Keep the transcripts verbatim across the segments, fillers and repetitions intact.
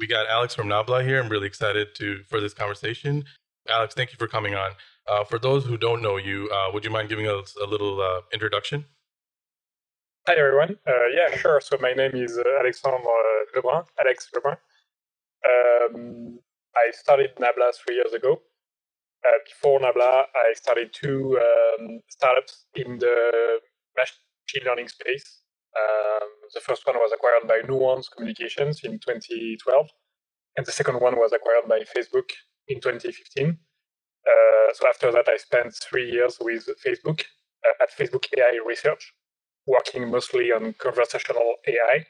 We got Alex from Nabla here. I'm really excited to for this conversation. Alex, thank you for coming on. Uh, for those who don't know you, uh, would you mind giving us a little uh, introduction? Hi, everyone. Uh, yeah, sure. So my name is uh, Alexandre Lebrun, Alex Lebrun. Um, I started Nabla three years ago. Uh, before Nabla, I started two um, startups in the machine learning space. Um, the first one was acquired by Nuance Communications in twenty twelve, and the second one was acquired by Facebook in twenty fifteen. Uh, so after that, I spent three years with Facebook uh, at Facebook A I Research, working mostly on conversational A I.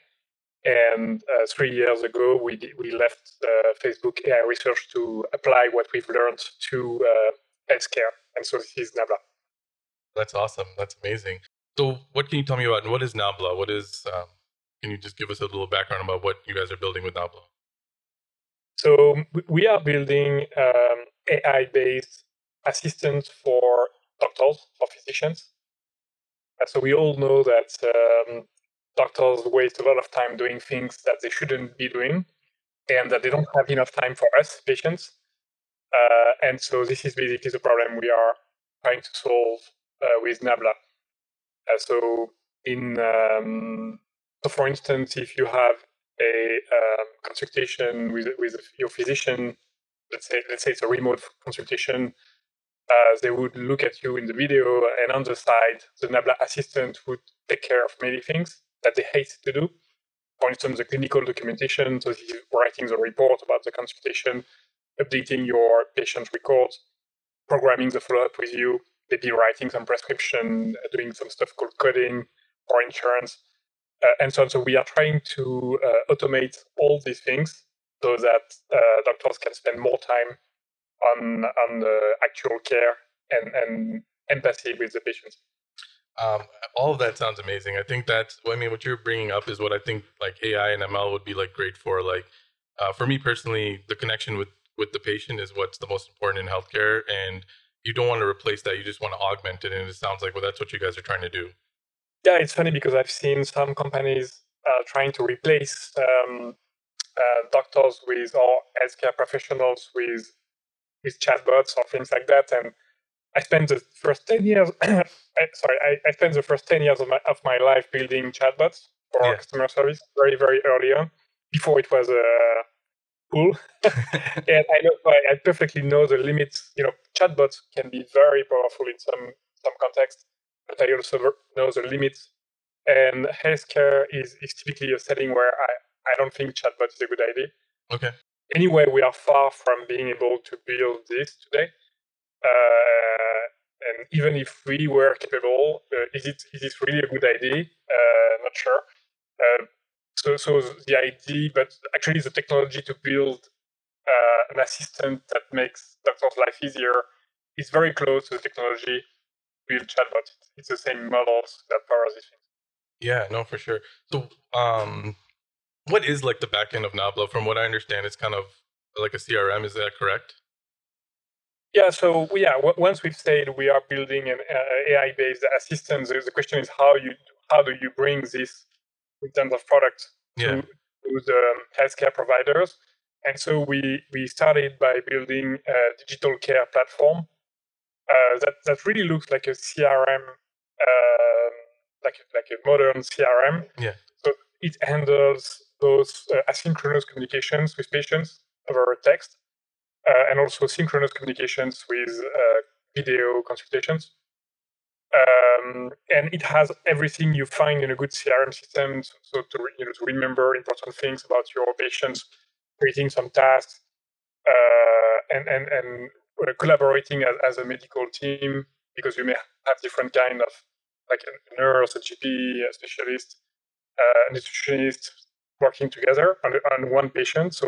And uh, three years ago, we we left uh, Facebook A I Research to apply what we've learned to uh, healthcare. And so this is Nabla. That's awesome. That's amazing. So what can you tell me about, and what is Nabla? What is, um, can you just give us a little background about what you guys are building with Nabla? So we are building um, A I-based assistants for doctors, for physicians. Uh, so we all know that um, doctors waste a lot of time doing things that they shouldn't be doing, and that they don't have enough time for us, patients. Uh, and so this is basically the problem we are trying to solve uh, with Nabla. Uh, so, in um, so for instance, if you have a um, consultation with with your physician, let's say let's say it's a remote consultation, uh, they would look at you in the video, and on the side, the Nabla assistant would take care of many things that they hate to do. For instance, the clinical documentation, so writing the report about the consultation, updating your patient records, programming the follow-up with you, maybe writing some prescription, doing some stuff called coding or insurance, uh, and so on. So we are trying to uh, automate all these things so that uh, doctors can spend more time on on the actual care and, and empathy with the patients. Um, all of that sounds amazing. I think that's, well, I mean, what you're bringing up is what I think like A I and M L would be like great for. Like uh, for me personally, the connection with, with the patient is what's the most important in healthcare, and you don't want to replace that. You just want to augment it. And it sounds like, well, that's what you guys are trying to do. Yeah, it's funny because I've seen some companies uh, trying to replace um, uh, doctors with or healthcare professionals with with chatbots or things like that. And I spent the first ten years. I, sorry, I, I spent the first ten years of my of my life building chatbots for yeah. customer service very very early on, before it was a uh, cool. And I know I perfectly know the limits. You know, chatbots can be very powerful in some some contexts, but I also know the limits. And healthcare is, is typically a setting where I, I don't think chatbot is a good idea. Okay. Anyway, we are far from being able to build this today. Uh, and even if we were capable, uh, is it is it really a good idea? Uh, not sure. Uh, So, so the idea, but actually the technology to build uh, an assistant that makes doctors' life easier is very close to the technology to build chatbots. It's the same models that power these things. Yeah, no, for sure. So, um, what is like the backend of Nabla? From what I understand, it's kind of like a C R M. Is that correct? Yeah. So, yeah. W- once we've said we are building an uh, A I-based assistant, the, the question is how you how do you bring this in terms of product to, yeah. to the healthcare providers. And so we, we started by building a digital care platform uh, that, that really looks like a C R M, uh, like, like a modern C R M. Yeah. So it handles both uh, asynchronous communications with patients over text uh, and also synchronous communications with uh, video consultations. Um, and it has everything you find in a good C R M system. So to, you know, to remember important things about your patients, creating some tasks, uh, and, and, and collaborating as, as a medical team, because you may have different kind of, like a nurse, a G P, a specialist, uh, a nutritionist working together on, on one patient. So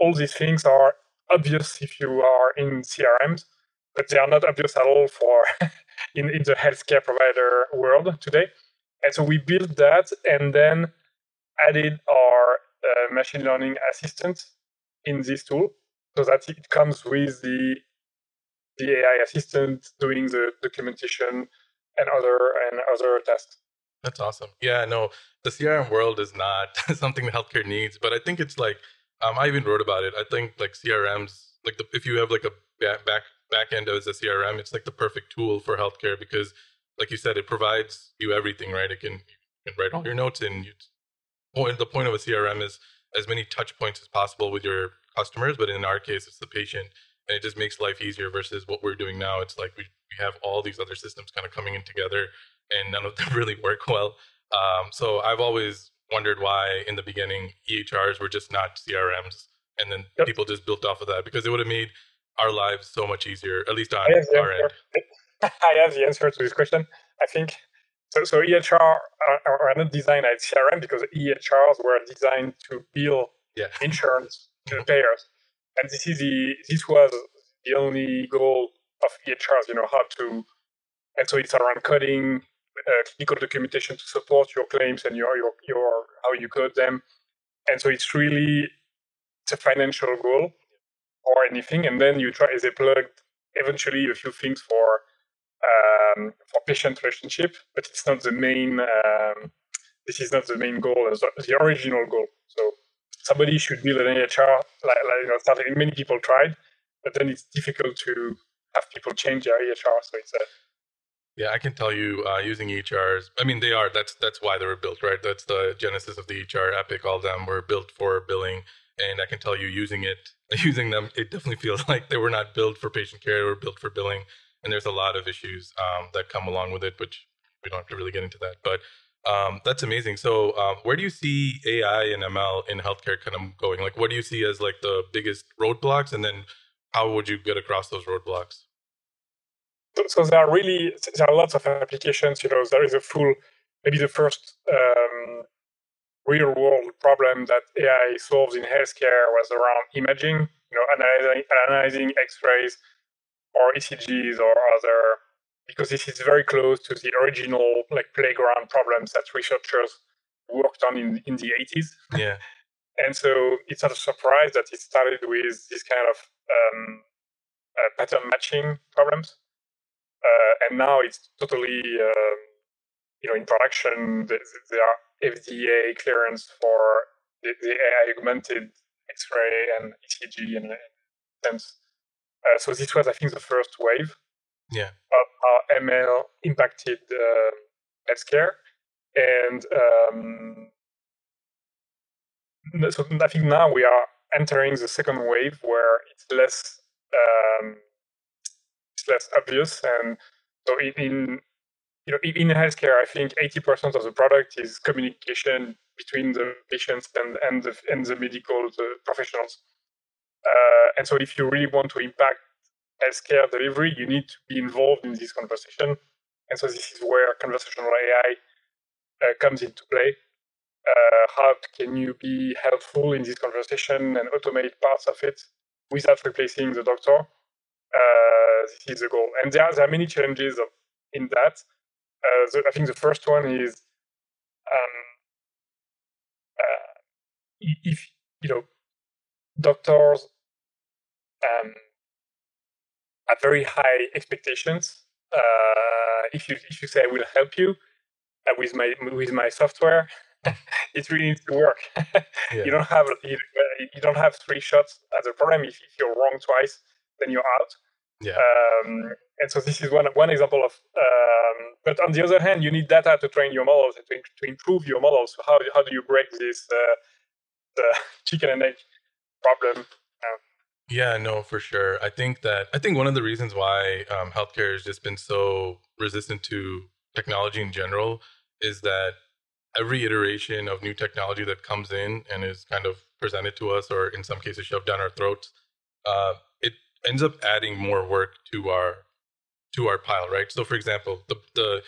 all these things are obvious if you are in C R Ms, but they are not obvious at all for... In, in the healthcare provider world today. And so we built that and then added our uh, machine learning assistant in this tool so that it comes with the the A I assistant doing the documentation and other and other tasks. That's awesome. Yeah, no, the C R M world is not something the healthcare needs, but I think it's like Um, I even wrote about it. I think like C R Ms, like the, if you have like a back back end as a C R M, it's like the perfect tool for healthcare because, like you said, it provides you everything, right? It can you can write all your notes in. You, point, the point of a C R M is as many touch points as possible with your customers, but in our case, it's the patient, and it just makes life easier versus what we're doing now. It's like we, we have all these other systems kind of coming in together, and none of them really work well. Um, so I've always wondered why in the beginning E H Rs were just not C R Ms, and then yep. people just built off of that because it would have made our lives so much easier, at least on our end. I have the answer to this question. I think so. So E H R are, are not designed as C R M because E H Rs were designed to bill yeah. insurance to the payers, and this is the this was the only goal of E H Rs. You know how to, and so it's around coding, uh, clinical documentation to support your claims and your your your how you code them, and so it's really it's a financial goal or anything, and then you try as they plugged eventually a few things for. Um, for patient relationship, but it's not the main, um, this is not the main goal, it's the original goal. So somebody should build an E H R, like, like you know, started, many people tried, but then it's difficult to have people change their E H R. So it's a... Yeah, I can tell you uh, using E H Rs, I mean, they are, that's that's why they were built, right? That's the genesis of the E H R, Epic, all of them were built for billing. And I can tell you using it, using them, it definitely feels like they were not built for patient care, they were built for billing. And there's a lot of issues um, that come along with it, which we don't have to really get into that. But um, that's amazing. So um, where do you see A I and M L in healthcare kind of going? Like, what do you see as like the biggest roadblocks? And then how would you get across those roadblocks? So, so there are really, there are lots of applications. You know, there is a full, maybe the first um, real world problem that A I solves in healthcare was around imaging, you know, analyzing, analyzing X-rays, or E C Gs or other, because this is very close to the original like playground problems that researchers worked on in, in the eighties. Yeah. And so it's not a surprise that it started with this kind of um, uh, pattern matching problems. Uh, and now it's totally, um, you know, in production, there are F D A clearance for the, the A I augmented X-ray and E C G and, and sense. Uh, so this was, I think, the first wave yeah. of how M L impacted uh, healthcare. And um, so I think now we are entering the second wave where it's less um, it's less obvious. And so in, in you know in healthcare, I think eighty percent of the product is communication between the patients and and the and the medical the professionals. Uh, and so if you really want to impact healthcare delivery, you need to be involved in this conversation. And so this is where conversational A I uh, comes into play. Uh, how can you be helpful in this conversation and automate parts of it without replacing the doctor? Uh, this is the goal. And there are, there are many challenges of, in that. Uh, so I think the first one is um, uh, if, you know, doctors um, have very high expectations. Uh, if you if you say I will help you uh, with my with my software, it really needs to work. yeah. You don't have you, you don't have three shots at the problem. If, if you're wrong twice, then you're out. Yeah. Um, and so this is one one example of. Um, but on the other hand, you need data to train your models and to, to improve your models. So how how do you break this uh, the chicken and egg problem? Um, yeah, no, for sure. I think that I think one of the reasons why um, healthcare has just been so resistant to technology in general is that every iteration of new technology that comes in and is kind of presented to us, or in some cases shoved down our throats, uh, it ends up adding more work to our to our pile, right? So, for example, the the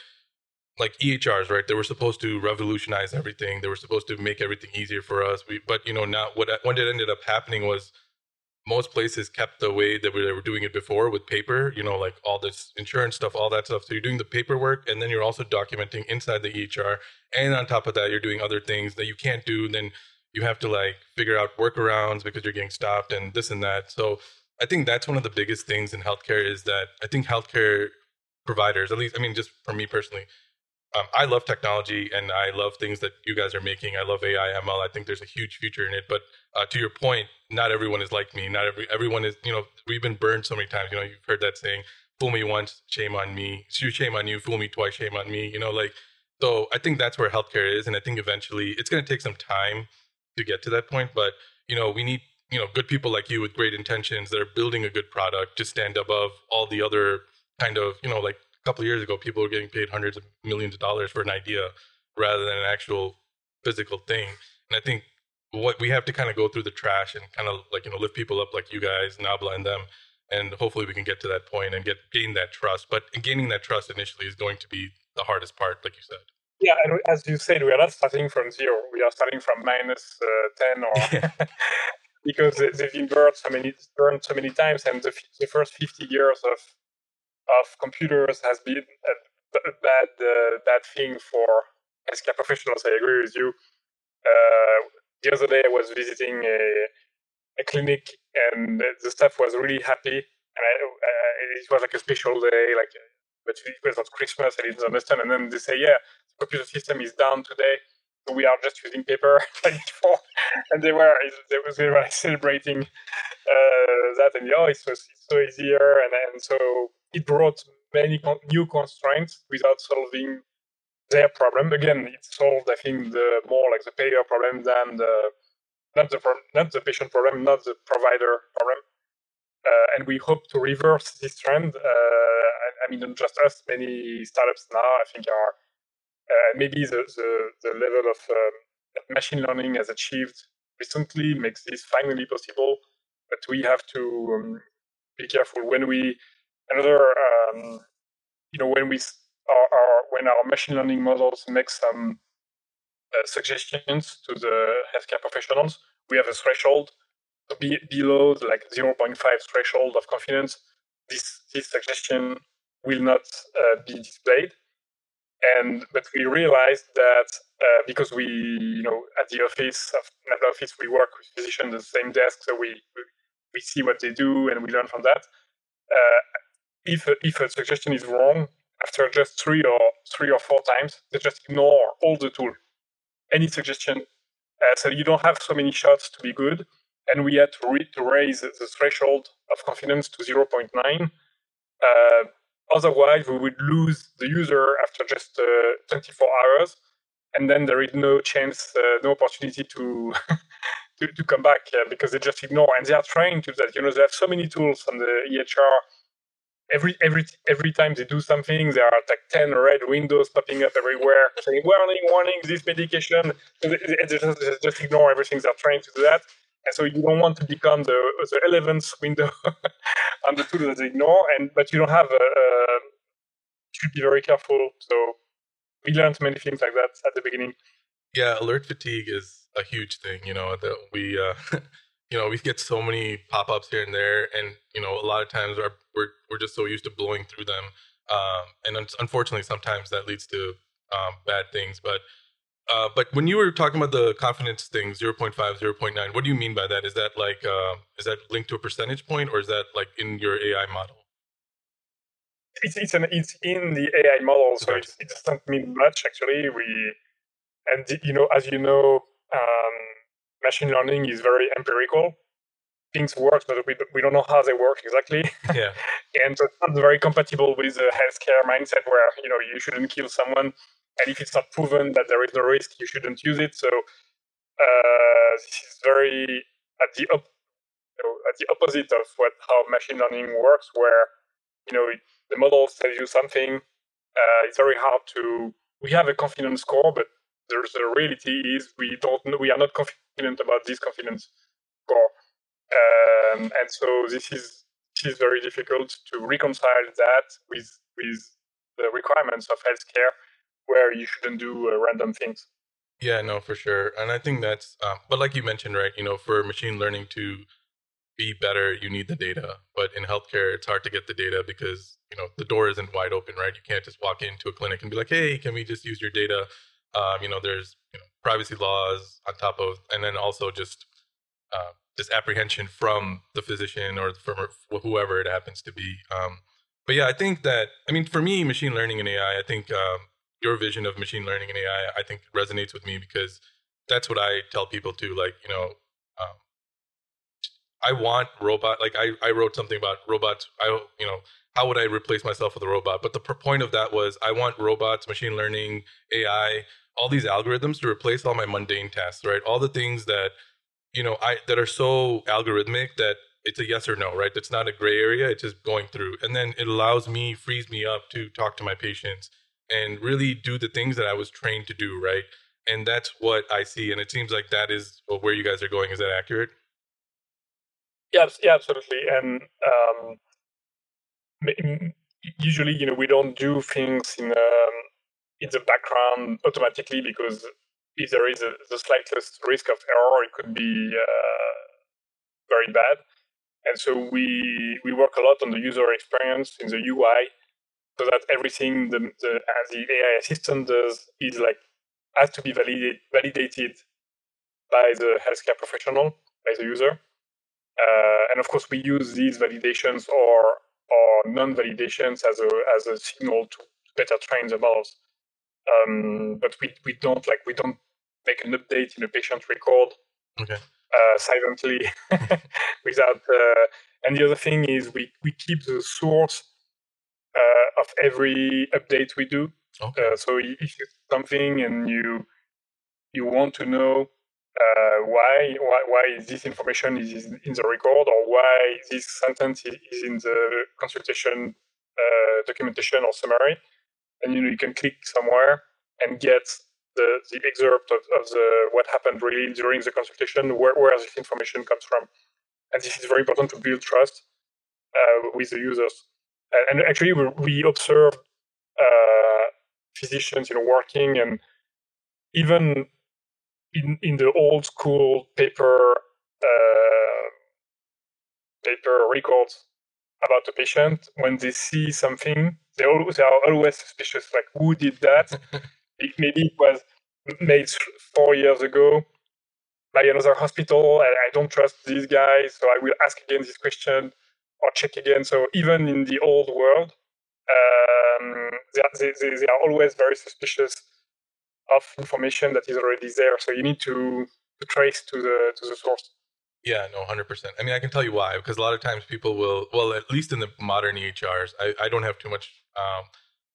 like E H Rs, right? They were supposed to revolutionize everything. They were supposed to make everything easier for us. We, but you know, not what what it ended up happening was most places kept the way that we, they were doing it before with paper. You know, like all this insurance stuff, all that stuff. So you're doing the paperwork, and then you're also documenting inside the E H R, and on top of that, you're doing other things that you can't do. And then you have to like figure out workarounds because you're getting stopped and this and that. So I think that's one of the biggest things in healthcare is that I think healthcare providers, at least, I mean, just for me personally. um, I love technology and I love things that you guys are making. I love A I, M L. I think there's a huge future in it. But uh, to your point, not everyone is like me. Not every everyone is, you know, we've been burned so many times. You know, you've heard that saying, fool me once, shame on me. Shame on you, fool me twice, shame on me. You know, like, so I think that's where healthcare is. And I think eventually it's going to take some time to get to that point. But, you know, we need, you know, good people like you with great intentions that are building a good product to stand above all the other kind of, you know, like, a couple of years ago, people were getting paid hundreds of millions of dollars for an idea rather than an actual physical thing. And I think what we have to kind of go through the trash and kind of like, you know, lift people up like you guys, Nabla and them, and hopefully we can get to that point and get gain that trust. But gaining that trust initially is going to be the hardest part, like you said. Yeah, and as you said, we are not starting from zero. We are starting from minus uh, ten or... because they've been burned so many, burned so many times, and the, the first fifty years of of computers has been a bad, uh, bad thing for healthcare professionals. I agree with you. Uh, the other day I was visiting a, a clinic and the staff was really happy. And I, uh, it was like a special day, like, but it was not Christmas, I didn't understand. And then they say, yeah, the computer system is down today. So we are just using paper like before. And they were, they were, they were celebrating uh, that. And oh, it's so, it's so easier. And, and so it brought many con- new constraints without solving their problem. Again, it solved, I think, the more like the payer problem than the not the pro- not the patient problem, not the provider problem. Uh, and we hope to reverse this trend. Uh, I, I mean, not just us. Many startups now, I think, are uh, maybe the, the the level of um, machine learning has achieved recently makes this finally possible. But we have to um, be careful when we. Another, um, you know, when we our, our when our machine learning models make some uh, suggestions to the healthcare professionals, we have a threshold to be below like zero point five threshold of confidence. This this suggestion will not uh, be displayed, and but we realized that uh, because we, you know, at the office of Nabla office, we work with physicians at the same desk, so we we see what they do and we learn from that. Uh, If a, if a suggestion is wrong, after just three or three or four times, they just ignore all the tool, any suggestion. Uh, so you don't have so many shots to be good. And we had to, re- to raise the threshold of confidence to zero point nine. Uh, otherwise, we would lose the user after just uh, twenty-four hours. And then there is no chance, uh, no opportunity to, to, to come back uh, because they just ignore. And they are trained to that. You know, they have so many tools on the E H R. Every every every time they do something, there are like ten red windows popping up everywhere, saying warning, warning, this medication. They, they, just, they just ignore everything. They're trying to do that, and so you don't want to become the the eleventh window on the tool that they ignore. And but you don't have a, a should be very careful. So we learned many things like that at the beginning. Yeah, alert fatigue is a huge thing. You know that we. Uh... You know, we get so many pop-ups here and there, and you know, a lot of times our, we're we're just so used to blowing through them, um, and un- unfortunately, sometimes that leads to um, bad things. But uh, but when you were talking about the confidence thing, zero point five, zero point nine, what do you mean by that? Is that like uh, is that linked to a percentage point, or is that like in your A I model? It's it's an, it's in the A I model, so it, it doesn't mean much actually. We and the, you know, as you know. Um, Machine learning is very empirical. Things work, but we we don't know how they work exactly. Yeah, and so it's not very compatible with the healthcare mindset where you know you shouldn't kill someone, and if it's not proven that there is no risk, you shouldn't use it. So uh, this is very at the op- you know, at the opposite of what how machine learning works, where you know the model tells you something. Uh, it's very hard to. We have a confidence score, but there's the reality is we don't know. We are not confident. About this confidence score, um, and so this is this is very difficult to reconcile that with with the requirements of healthcare, where you shouldn't do uh, random things. Yeah, no, for sure, and I think that's. Um, but like you mentioned, right? You know, for machine learning to be better, you need the data. But in healthcare, it's hard to get the data because you know the door isn't wide open, right? You can't just walk into a clinic and be like, "Hey, can we just use your data?" Um, you know, there's you know, privacy laws on top of, and then also just uh, this apprehension from the physician or from whoever it happens to be. Um, but yeah, I think that, I mean, for me, machine learning and A I, I think um, your vision of machine learning and A I, I think resonates with me, because that's what I tell people too. Like, you know, um, I want robot, like I, I wrote something about robots. I, you know, how would I replace myself with a robot? But the point of that was I want robots, machine learning, A I, all these algorithms to replace all my mundane tasks, right? All the things that, you know, I, that are so algorithmic that it's a yes or no, right? That's not a gray area. It's just going through. And then it allows me, frees me up to talk to my patients and really do the things that I was trained to do, right? And that's what I see. And it seems like that is where you guys are going. Is that accurate? Yes, yeah, absolutely. And um, usually, you know, we don't do things in, um, in the background automatically, because if there is a, the slightest risk of error, it could be uh, very bad. And so we we work a lot on the user experience in the U I, so that everything the the, the A I assistant does is like has to be validate, validated by the healthcare professional, by the user. Uh, and of course, we use these validations or or non-validations as a as a signal to better train the models. Um, but we, we don't like we don't make an update in a patient record. Okay. Uh, silently without uh, and the other thing is we, we keep the source uh, of every update we do. Okay. Uh, so if it's something and you you want to know uh, why, why why this information is in the record, or why this sentence is in the consultation uh, documentation or summary, and you know you can click somewhere and get The, the excerpt of, of the what happened really during the consultation, where, where this information comes from. And this is very important to build trust uh, with the users. And, and actually, we, we observe uh, physicians, you know, working, and even in in the old school paper uh, paper records about the patient, when they see something, they always they are always suspicious. Like, who did that? Maybe it was made four years ago by another hospital. I, I don't trust these guys, so I will ask again this question or check again. So even in the old world, um, they, they, they, they are always very suspicious of information that is already there. So you need to, to trace to the to the source. Yeah, no, one hundred percent. I mean, I can tell you why, because a lot of times people will, well, at least in the modern E H Rs, I, I don't have too much... Um,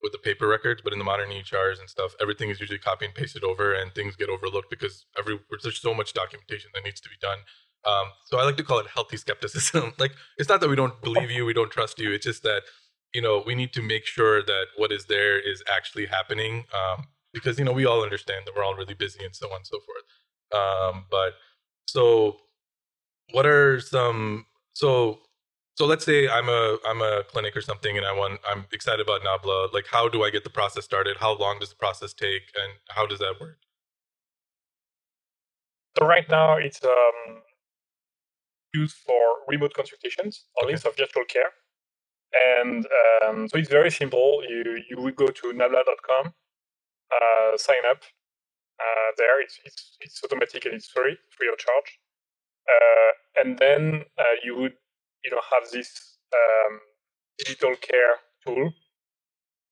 with the paper records, but in the modern E H Rs and stuff, everything is usually copy and pasted over, and things get overlooked because every there's so much documentation that needs to be done. Um, so I like to call it healthy skepticism. Like, it's not that we don't believe you, we don't trust you. It's just that, you know, we need to make sure that what is there is actually happening, um, because, you know, we all understand that we're all really busy and so on and so forth. Um, but so what are some... so. So let's say I'm a I'm a clinic or something, and I want I'm excited about Nabla. Like, how do I get the process started? How long does the process take, and how does that work? So right now it's um, used for remote consultations, or okay. At least of virtual care, and um, so it's very simple. You you would go to nabla dot com, uh, sign up uh, there. It's it's it's automatic and it's free, free of charge, uh, and then uh, you would. You know, have this um, digital care tool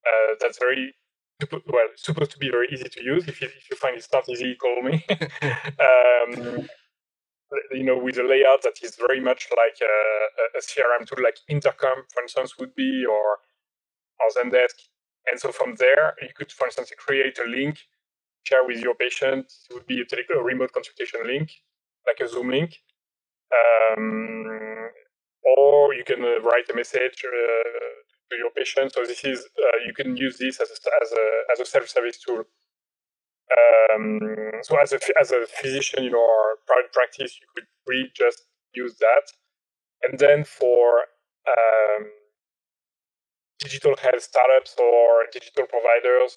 uh, that's very well supposed to be very easy to use. If you, if you find it's not easy, call me. um, you know, with a layout that is very much like a, a C R M tool, like Intercom, for instance, would be, or, or Zendesk. And so from there, you could, for instance, create a link, share with your patient. It would be a, tele- a remote consultation link, like a Zoom link. Um, Or you can uh, write a message uh, to your patient. So this is uh, you can use this as a as a as a self-service tool. Um, so as a as a physician, you know, or private practice, you could really just use that. And then for um, digital health startups or digital providers,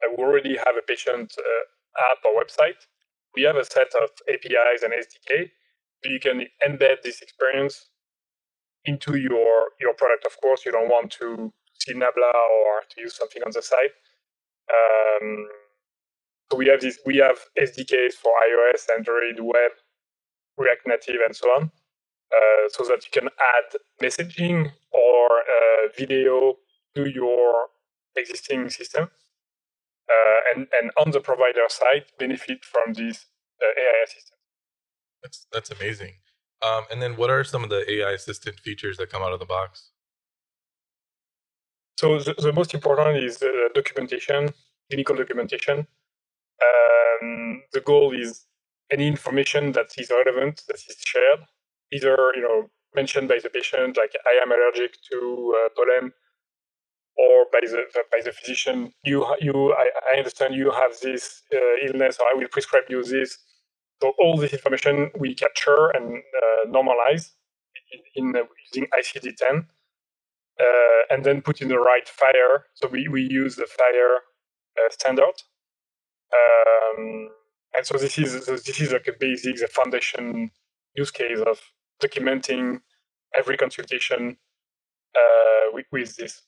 uh, we already have a patient uh, app or website. We have a set of A P Is and S D K, so you can embed this experience into your your product. Of course, you don't want to see Nabla or to use something on the side. Um, so we have this. We have S D Ks for iOS, Android, web, React Native, and so on, uh, so that you can add messaging or uh, video to your existing system. uh, and, and on the provider side benefit from these uh, A I assistants. That's, that's amazing. Um, and then what are some of the A I assistant features that come out of the box? So the, the most important is uh, documentation, clinical documentation. Um, the goal is any information that is relevant, that is shared, either you know mentioned by the patient, like I am allergic to uh, pollen, or by the by the physician. You you I, I understand you have this uh, illness, or I will prescribe you this. So all this information we capture and uh, normalize in, in uh, using I C D ten, uh, and then put in the right FHIR. So we we use the FHIR uh, standard. Um, and so this is this is like a basic, the foundation use case of documenting every consultation uh, with, with this.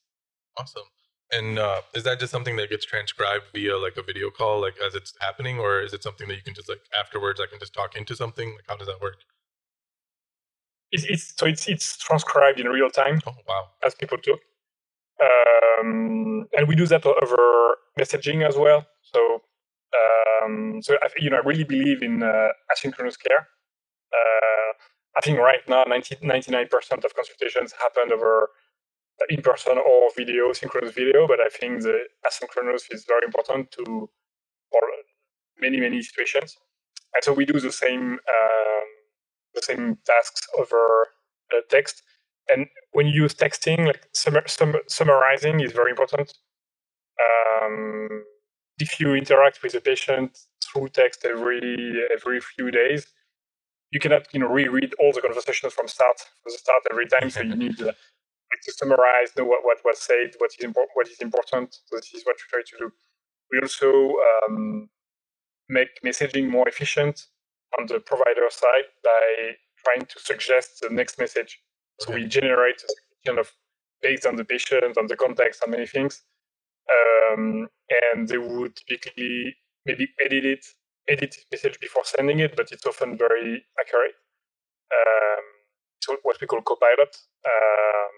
Awesome. And uh, is that just something that gets transcribed via like a video call, like as it's happening, or is it something that you can just like afterwards? I can just talk into something. Like how does that work? It's, it's so it's it's transcribed in real time. Oh wow! As people talk, um, and we do that over messaging as well. So. Um, so, I, you know, I really believe in uh, asynchronous care. Uh, I think right now, ninety, ninety-nine percent of consultations happen over in-person or video, synchronous video. But I think the asynchronous is very important to for many, many situations. And so we do the same um, the same tasks over uh, text. And when you use texting, like summa sum summarizing is very important. Um, If you interact with a patient through text every every few days, you cannot you know reread all the conversations from start from the start every time. So you need to, to summarize, know what what was said, what is important, what is important. So this is what we try to do. We also um, make messaging more efficient on the provider side by trying to suggest the next message. So okay. we generate a suggestion of based on the patient, on the context, on many things. Um, and they would typically maybe edit it, edit the message before sending it, but it's often very accurate. Um, so what we call copilot. Um,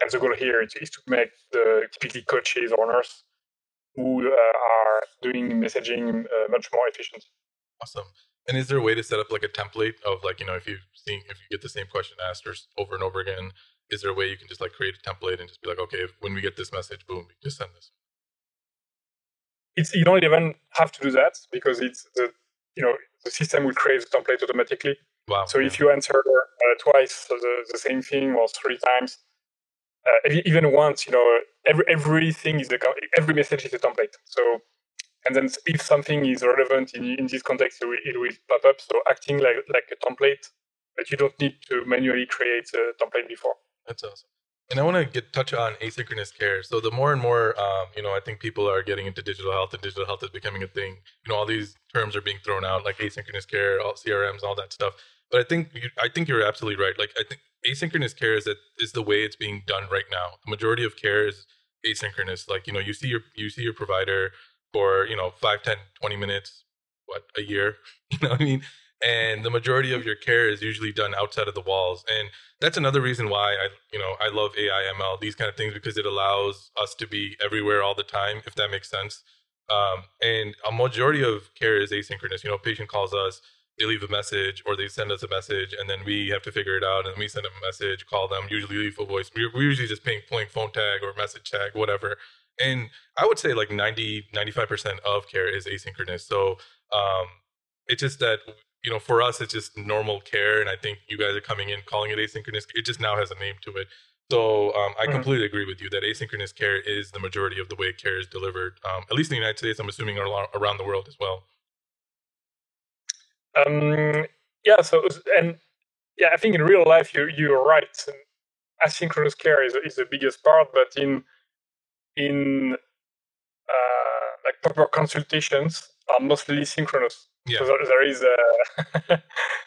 and the goal here is to make the typically coaches or nurses who uh, are doing messaging uh, much more efficient. Awesome. And is there a way to set up like a template of like, you know, if you see, if you get the same question asked or over and over again, is there a way you can just like create a template and just be like, okay, if, when we get this message, boom, we just send this. It's, you don't even have to do that because it's the you know the system will create the template automatically. Wow. So yeah. if you answer uh, twice the, the same thing or three times, uh, even once, you know every everything is a, every message is a template. So and then if something is relevant in, in this context, it will, it will pop up. So acting like like a template, but you don't need to manually create a template before. That's awesome. And I want to get touch on asynchronous care. So the more and more, um, you know, I think people are getting into digital health, and digital health is becoming a thing. You know, all these terms are being thrown out, like asynchronous care, all C R Ms, all that stuff. But I think you, I think you're absolutely right. Like I think asynchronous care is that is the way it's being done right now. The majority of care is asynchronous. Like you know, you see your you see your provider for you know five, ten, twenty minutes, what a year. You know what I mean? And the majority of your care is usually done outside of the walls. And that's another reason why I, you know, I love A I M L, these kind of things, because it allows us to be everywhere all the time, if that makes sense. Um, and a majority of care is asynchronous. You know, a patient calls us, they leave a message or they send us a message, and then we have to figure it out. And we send them a message, call them, usually leave a voice. We're, we're usually just playing, playing phone tag or message tag, whatever. And I would say like ninety, ninety-five percent of care is asynchronous. So um, it's just that... You know, for us, it's just normal care. And I think you guys are coming in, calling it asynchronous. It just now has a name to it. So um, I mm-hmm. completely agree with you that asynchronous care is the majority of the way care is delivered, um, at least in the United States, I'm assuming around the world as well. Um, yeah, so, and yeah, I think in real life, you, you're right. Asynchronous care is, is the biggest part, but in, in uh, like proper consultations are mostly synchronous. Yeah. So there is a,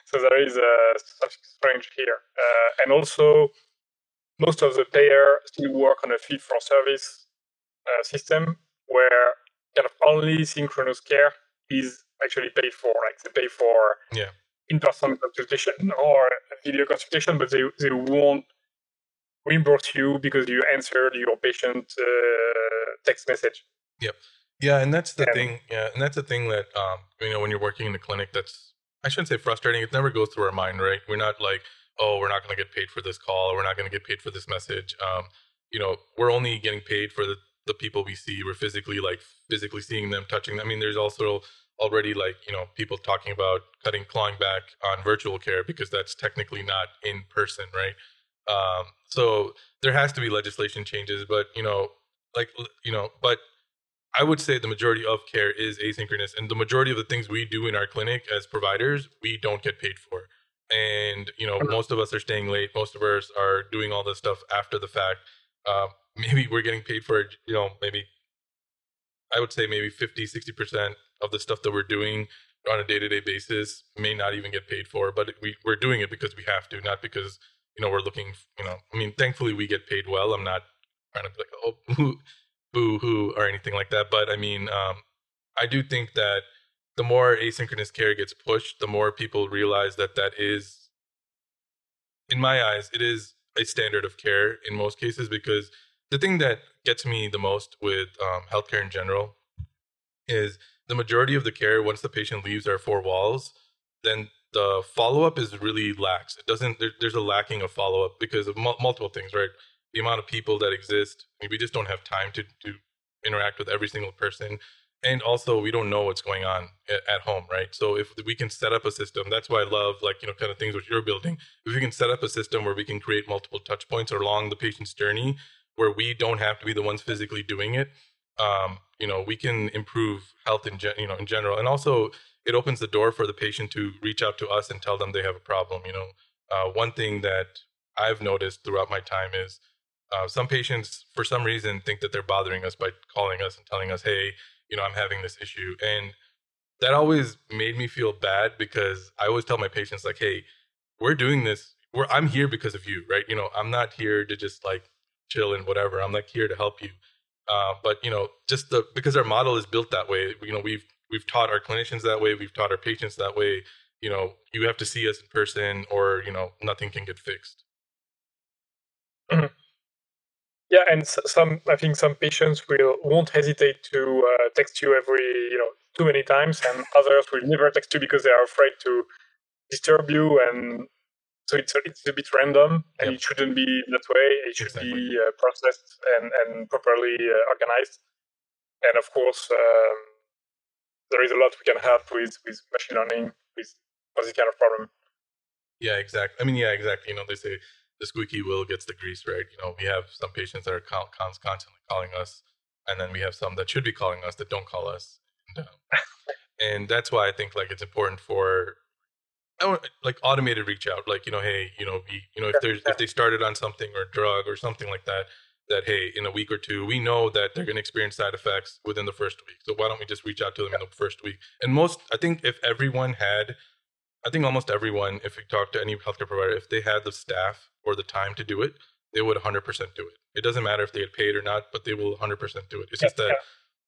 so there is a, something strange here, uh, and also most of the payer still work on a fee-for-service uh, system where kind of only synchronous care is actually paid for. Like they pay for yeah. in-person consultation or video consultation, but they they won't reimburse you because you answered your patient uh, text message. Yep. Yeah, and that's the yeah. thing. Yeah, and that's the thing that um, you know, when you're working in the clinic, that's, I shouldn't say frustrating. It never goes through our mind, right? We're not like, oh, we're not going to get paid for this call, or we're not going to get paid for this message. Um, you know, we're only getting paid for the, the people we see. We're physically like physically seeing them, touching them. I mean, there's also already like, you know, people talking about cutting, clawing back on virtual care because that's technically not in person, right? Um, so there has to be legislation changes, but, you know, like, you know, but I would say the majority of care is asynchronous, and the majority of the things we do in our clinic as providers, we don't get paid for. And, you know, most of us are staying late. Most of us are doing all this stuff after the fact. Uh, maybe we're getting paid for, you know, maybe I would say maybe fifty, sixty percent of the stuff that we're doing on a day-to-day basis may not even get paid for, but we, we're doing it because we have to, not because, you know, we're looking, you know, I mean, thankfully we get paid well. I'm not trying to be like, oh, who, boo hoo or anything like that. But I mean, um, I do think that the more asynchronous care gets pushed, the more people realize that that is, in my eyes, it is a standard of care in most cases. Because the thing that gets me the most with um, healthcare in general is the majority of the care, once the patient leaves our four walls, then the follow-up is really lax. It doesn't, there, there's a lacking of follow-up because of mu- multiple things, right? The amount of people that exist, I mean, we just don't have time to, to interact with every single person. And also, we don't know what's going on at home, right? So if we can set up a system, that's why I love, like, you know, kind of things which you're building. If we can set up a system where we can create multiple touch points along the patient's journey, where we don't have to be the ones physically doing it, um, you know, we can improve health in gen- you know, in general. And also, it opens the door for the patient to reach out to us and tell them they have a problem. You know, uh, one thing that I've noticed throughout my time is uh, some patients, for some reason, think that they're bothering us by calling us and telling us, hey, you know, I'm having this issue. And that always made me feel bad because I always tell my patients, like, hey, we're doing this. We're, I'm here because of you, right? You know, I'm not here to just like chill and whatever. I'm like here to help you. Uh, but, you know, just the, because our model is built that way, you know, we've, we've taught our clinicians that way. We've taught our patients that way. You know, you have to see us in person or, you know, nothing can get fixed. Mm-hmm. Yeah, and some I think some patients will won't hesitate to uh, text you every you know too many times, and others will never text you because they are afraid to disturb you, and so it's a, it's a bit random, and yep. It shouldn't be that way. It should exactly. be uh, processed and and properly uh, organized, and of course um, there is a lot we can help with with machine learning with for this kind of problem. Yeah, exactly. I mean, yeah, exactly. You know, they say the squeaky wheel gets the grease, right? You know, we have some patients that are constantly calling us, and then we have some that should be calling us that don't call us. And, uh, and that's why I think like it's important for like automated reach out, like, you know, hey, you know, we, you know, if there's if they started on something or drug or something like that, that hey, in a week or two, we know that they're going to experience side effects within the first week. So why don't we just reach out to them in the first week? And most, I think, if everyone had. I think almost everyone, if we talk to any healthcare provider, if they had the staff or the time to do it, they would one hundred percent do it. It doesn't matter if they get paid or not, but they will one hundred percent do it. It's just that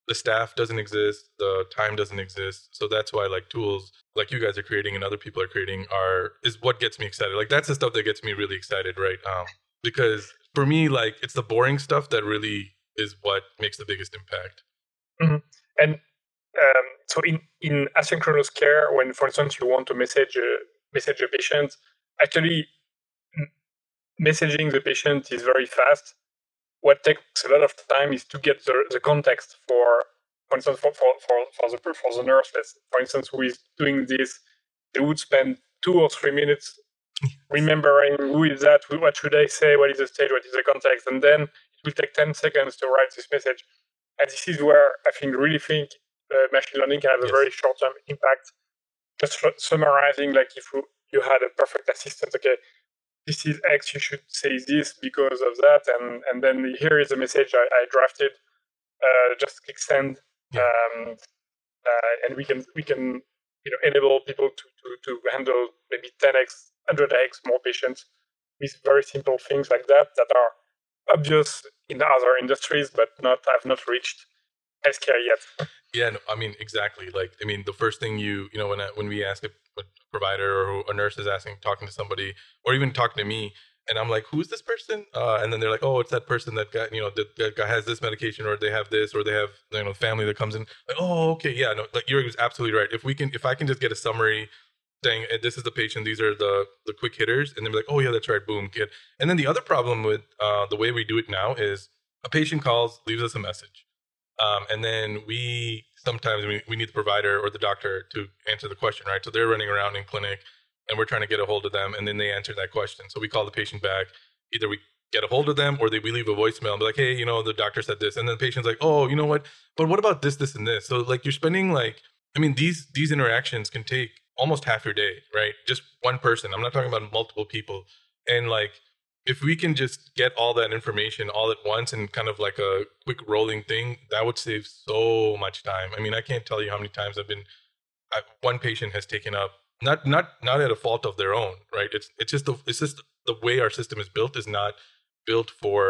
the staff doesn't exist, the time doesn't exist. So that's why like tools like you guys are creating and other people are creating are is what gets me excited. Like that's the stuff that gets me really excited, right? Um, because for me, like it's the boring stuff that really is what makes the biggest impact. Mm-hmm. And Um, so in, in asynchronous care, when, for instance, you want to message a, message a patient, actually m- messaging the patient is very fast. What takes a lot of time is to get the, the context for, for instance, for, for, for, for, the, for the nurse, for instance, who is doing this, they would spend two or three minutes remembering who is that, what should I say, what is the stage, what is the context, and then it will take ten seconds to write this message. And this is where I think really think Uh, machine learning can have a yes. very short-term impact. Just r- summarizing, like if you, you had a perfect assistant, okay, this is X, you should say this because of that, and, and then here is a message I, I drafted. Uh, just click send, yeah. um, uh, and we can we can you know enable people to, to, to handle maybe ten x, one hundred x more patients with very simple things like that that are obvious in other industries, but not have not reached healthcare yet. Yeah, no, I mean, exactly. Like, I mean, the first thing you, you know, when I, when we ask a, a provider or a nurse is asking, talking to somebody, or even talking to me, And I'm like, who's this person? Uh, and then they're like, oh, it's that person that got, you know, that, that guy has this medication, or they have this, or they have, you know, family that comes in. Like, oh, okay, yeah, no, like you're absolutely right. If we can, if I can just get a summary saying this is the patient, these are the the quick hitters, and they're like, oh yeah, that's right, boom, kid. And then the other problem with uh, the way we do it now is a patient calls, leaves us a message, um, and then we sometimes we, we need the provider or the doctor to answer the question, right? So they're running around in clinic, and we're trying to get a hold of them, and then they answer that question. So we call the patient back. Either we get a hold of them, or they, we leave a voicemail and be like, hey, you know, the doctor said this. And then the patient's like, oh, you know what? But what about this, this, and this? So like you're spending like, I mean, these these interactions can take almost half your day, right? Just one person. I'm not talking about multiple people. And like, if we can just get all that information all at once and kind of like a quick rolling thing, that would save so much time. I mean, I can't tell you how many times I've been, I, one patient has taken up, Not not not at a fault of their own, right? It's it's just the it's just the way our system is built is not built for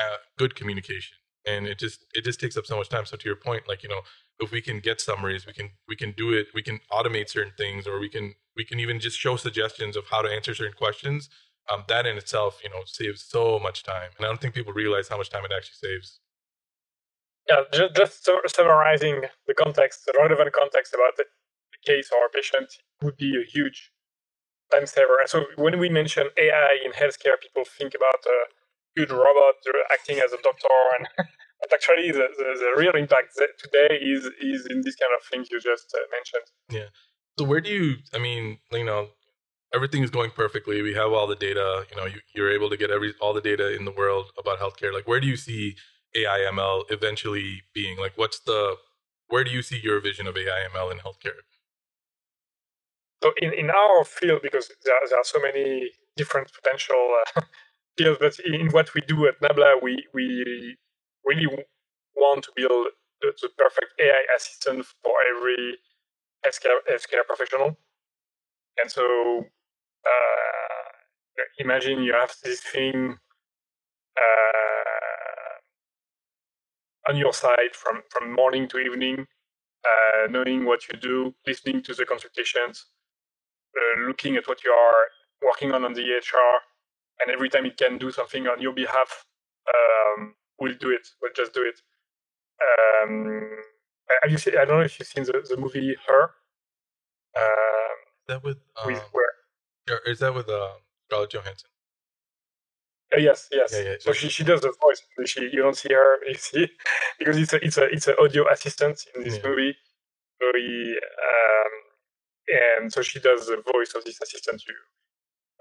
uh, good communication, and it just it just takes up so much time. So to your point, like you know, if we can get summaries, we can we can do it, we can automate certain things, or we can we can even just show suggestions of how to answer certain questions. Um, that in itself, you know, saves so much time, and I don't think people realize how much time it actually saves. Yeah, just, just so summarizing the context, the relevant context about the case or patient would be a huge time saver. And so when we mention A I in healthcare, people think about a huge robot acting as a doctor. And but actually, the, the, the real impact today is is in this kind of things you just mentioned. Yeah. So where do you, I mean, you know, everything is going perfectly. We have all the data. You know, you, you're able to get every all the data in the world about healthcare. Like, where do you see A I M L eventually being? Like, what's the, where do you see your vision of A I M L in healthcare? So in, in our field, because there, there are so many different potential uh, fields, but in what we do at Nabla, we we really want to build the, the perfect A I assistant for every healthcare, healthcare professional. And so uh, imagine you have this thing uh, on your side from, from morning to evening, uh, knowing what you do, listening to the consultations, Uh, looking at what you are working on on the H R, and every time it can do something on your behalf, um, we'll do it. We'll just do it. Um, have you seen, I don't know if you've seen the, the movie Her. Um, is that with, um, with where? Is that with uh, Scarlett Johansson? Uh, yes, yes. Yeah, yeah, so she, she does the voice. She, you don't see her, you see, because it's a, it's a it's an audio assistant in this yeah. movie. So he, um, And so she does the voice of this assistant. You,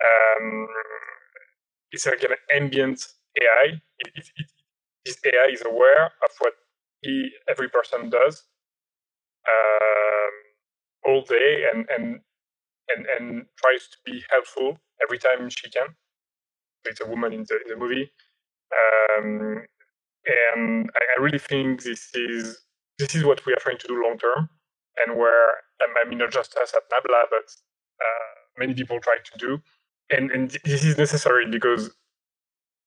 um, it's like an ambient A I. It, it, it, this A I is aware of what he, every person does um, all day, and and and and tries to be helpful every time she can. It's a woman in the in the movie, um, and I, I really think this is this is what we are trying to do long term, and where. I mean, not just us at Nabla, but uh, many people try to do. And, and this is necessary because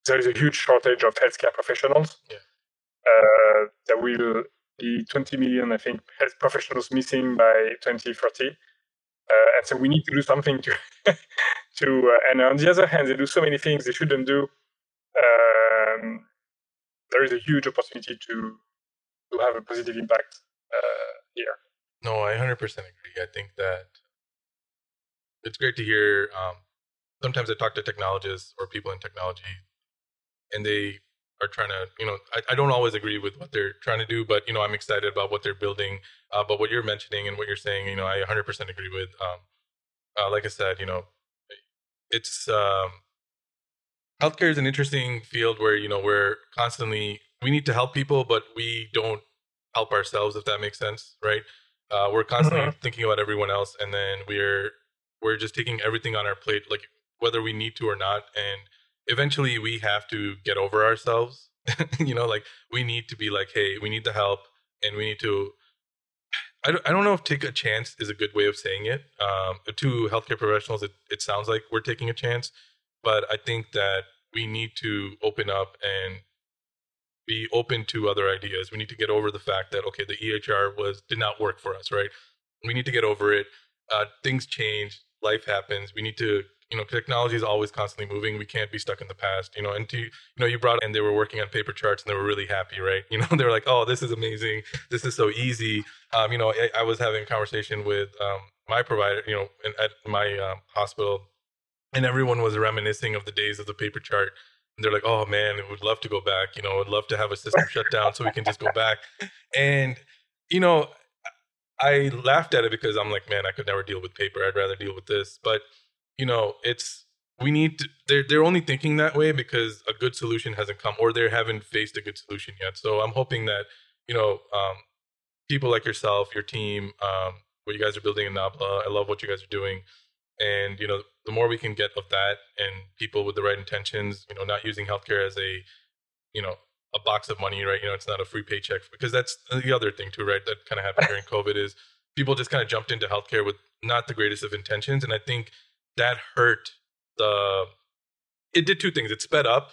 there is a huge shortage of healthcare professionals. Yeah. Uh, there will be twenty million, I think, health professionals missing by twenty thirty. Uh, and so we need to do something to... to uh, and on the other hand, they do so many things they shouldn't do. Um, there is a huge opportunity to, to have a positive impact uh, here. No, I one hundred percent agree. I think that it's great to hear. Um, sometimes I talk to technologists or people in technology, and they are trying to, you know, I, I don't always agree with what they're trying to do, but, you know, I'm excited about what they're building. Uh, but what you're mentioning and what you're saying, you know, I one hundred percent agree with. Um, uh, like I said, you know, it's um, healthcare is an interesting field where, you know, we're constantly, we need to help people, but we don't help ourselves, if that makes sense, right? Uh, we're constantly mm-hmm. thinking about everyone else, and then we're we're just taking everything on our plate, like whether we need to or not. And eventually, we have to get over ourselves. You know, like we need to be like, hey, we need the help, and we need to. I don't, I don't know if take a chance is a good way of saying it. Um, to healthcare professionals, it, it sounds like we're taking a chance, but I think that we need to open up and be open to other ideas. We need to get over the fact that, okay, the E H R was did not work for us, right? We need to get over it. Uh, things change. Life happens. We need to you know, technology is always constantly moving. We can't be stuck in the past, you know, and to, you know, you brought and they were working on paper charts and they were really happy, right? You know, they were like, oh, this is amazing. This is so easy. Um, you know, I, I was having a conversation with um, my provider, you know, in, at my um, hospital, and everyone was reminiscing of the days of the paper chart. And they're like, oh man, I would love to go back. You know, I would love to have a system shut down so we can just go back. And, you know, I laughed at it because I'm like, man, I could never deal with paper. I'd rather deal with this. But, you know, it's, we need to, they're, they're only thinking that way because a good solution hasn't come, or they haven't faced a good solution yet. So I'm hoping that, you know, um, people like yourself, your team, um, what you guys are building in Nabla, I love what you guys are doing. And, you know, the more we can get of that and people with the right intentions, you know, not using healthcare as a, you know, a box of money, right? You know, it's not a free paycheck, because that's the other thing too, right? That kind of happened during COVID is people just kind of jumped into healthcare with not the greatest of intentions. And I think that hurt the, it did two things. It sped up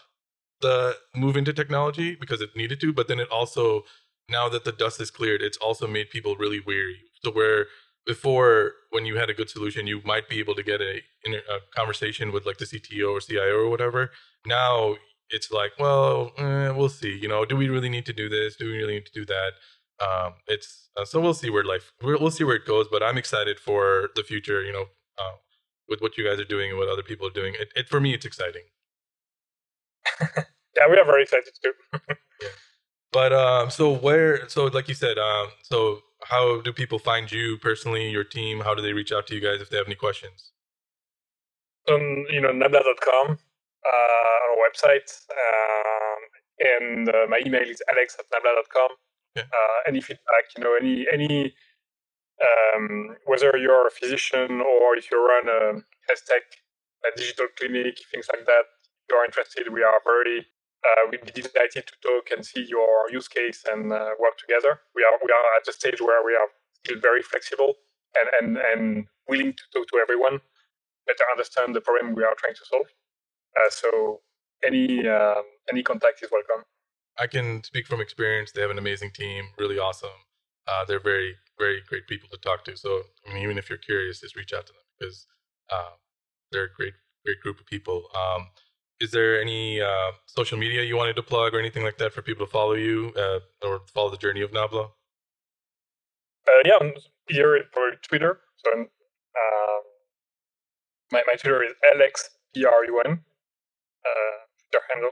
the move into technology because it needed to, but then it also, now that the dust is cleared, it's also made people really weary. So where before, when you had a good solution, you might be able to get a, a conversation with like the C T O or C I O or whatever. Now it's like, well, eh, we'll see. You know, do we really need to do this? Do we really need to do that? Um, it's uh, so we'll see where life. We'll see where it goes. But I'm excited for the future. You know, uh, with what you guys are doing and what other people are doing. It, it for me, it's exciting. Yeah, we are very excited too. Yeah. But um, so where? So like you said, um, so how do people find you personally? Your team? How do they reach out to you guys if they have any questions? Um, you know, nabla dot com. Uh, our website, um, and uh, my email is alex at nabla dot com. Yeah. Uh, any feedback, you know, any any um, whether you're a physician or if you run a health tech, a digital clinic, things like that, if you're interested, we are very uh, we'd be delighted to talk and see your use case and uh, work together. We are we are at the stage where we are still very flexible and and, and willing to talk to everyone, better understand the problem we are trying to solve. Uh, so any uh, any contact is welcome. I can speak from experience. They have an amazing team, really awesome. Uh, they're very, very great people to talk to. So I mean, even if you're curious, just reach out to them because uh, they're a great, great group of people. Um, is there any uh, social media you wanted to plug or anything like that for people to follow you uh, or follow the journey of Nabla? Uh, yeah, I'm here for Twitter. So I'm, uh, my my Twitter is Alex P R U N. Uh, their handle,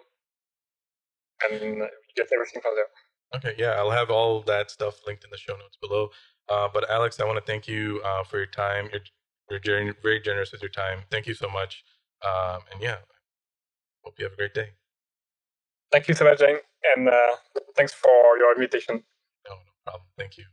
and you get everything from there. Okay, yeah, I'll have all that stuff linked in the show notes below. Uh, but Alex, I want to thank you uh, for your time. You're, you're very, very generous with your time. Thank you so much. Um, and yeah, hope you have a great day. Thank you so much, Zain, and uh, thanks for your invitation. No, no problem. Thank you.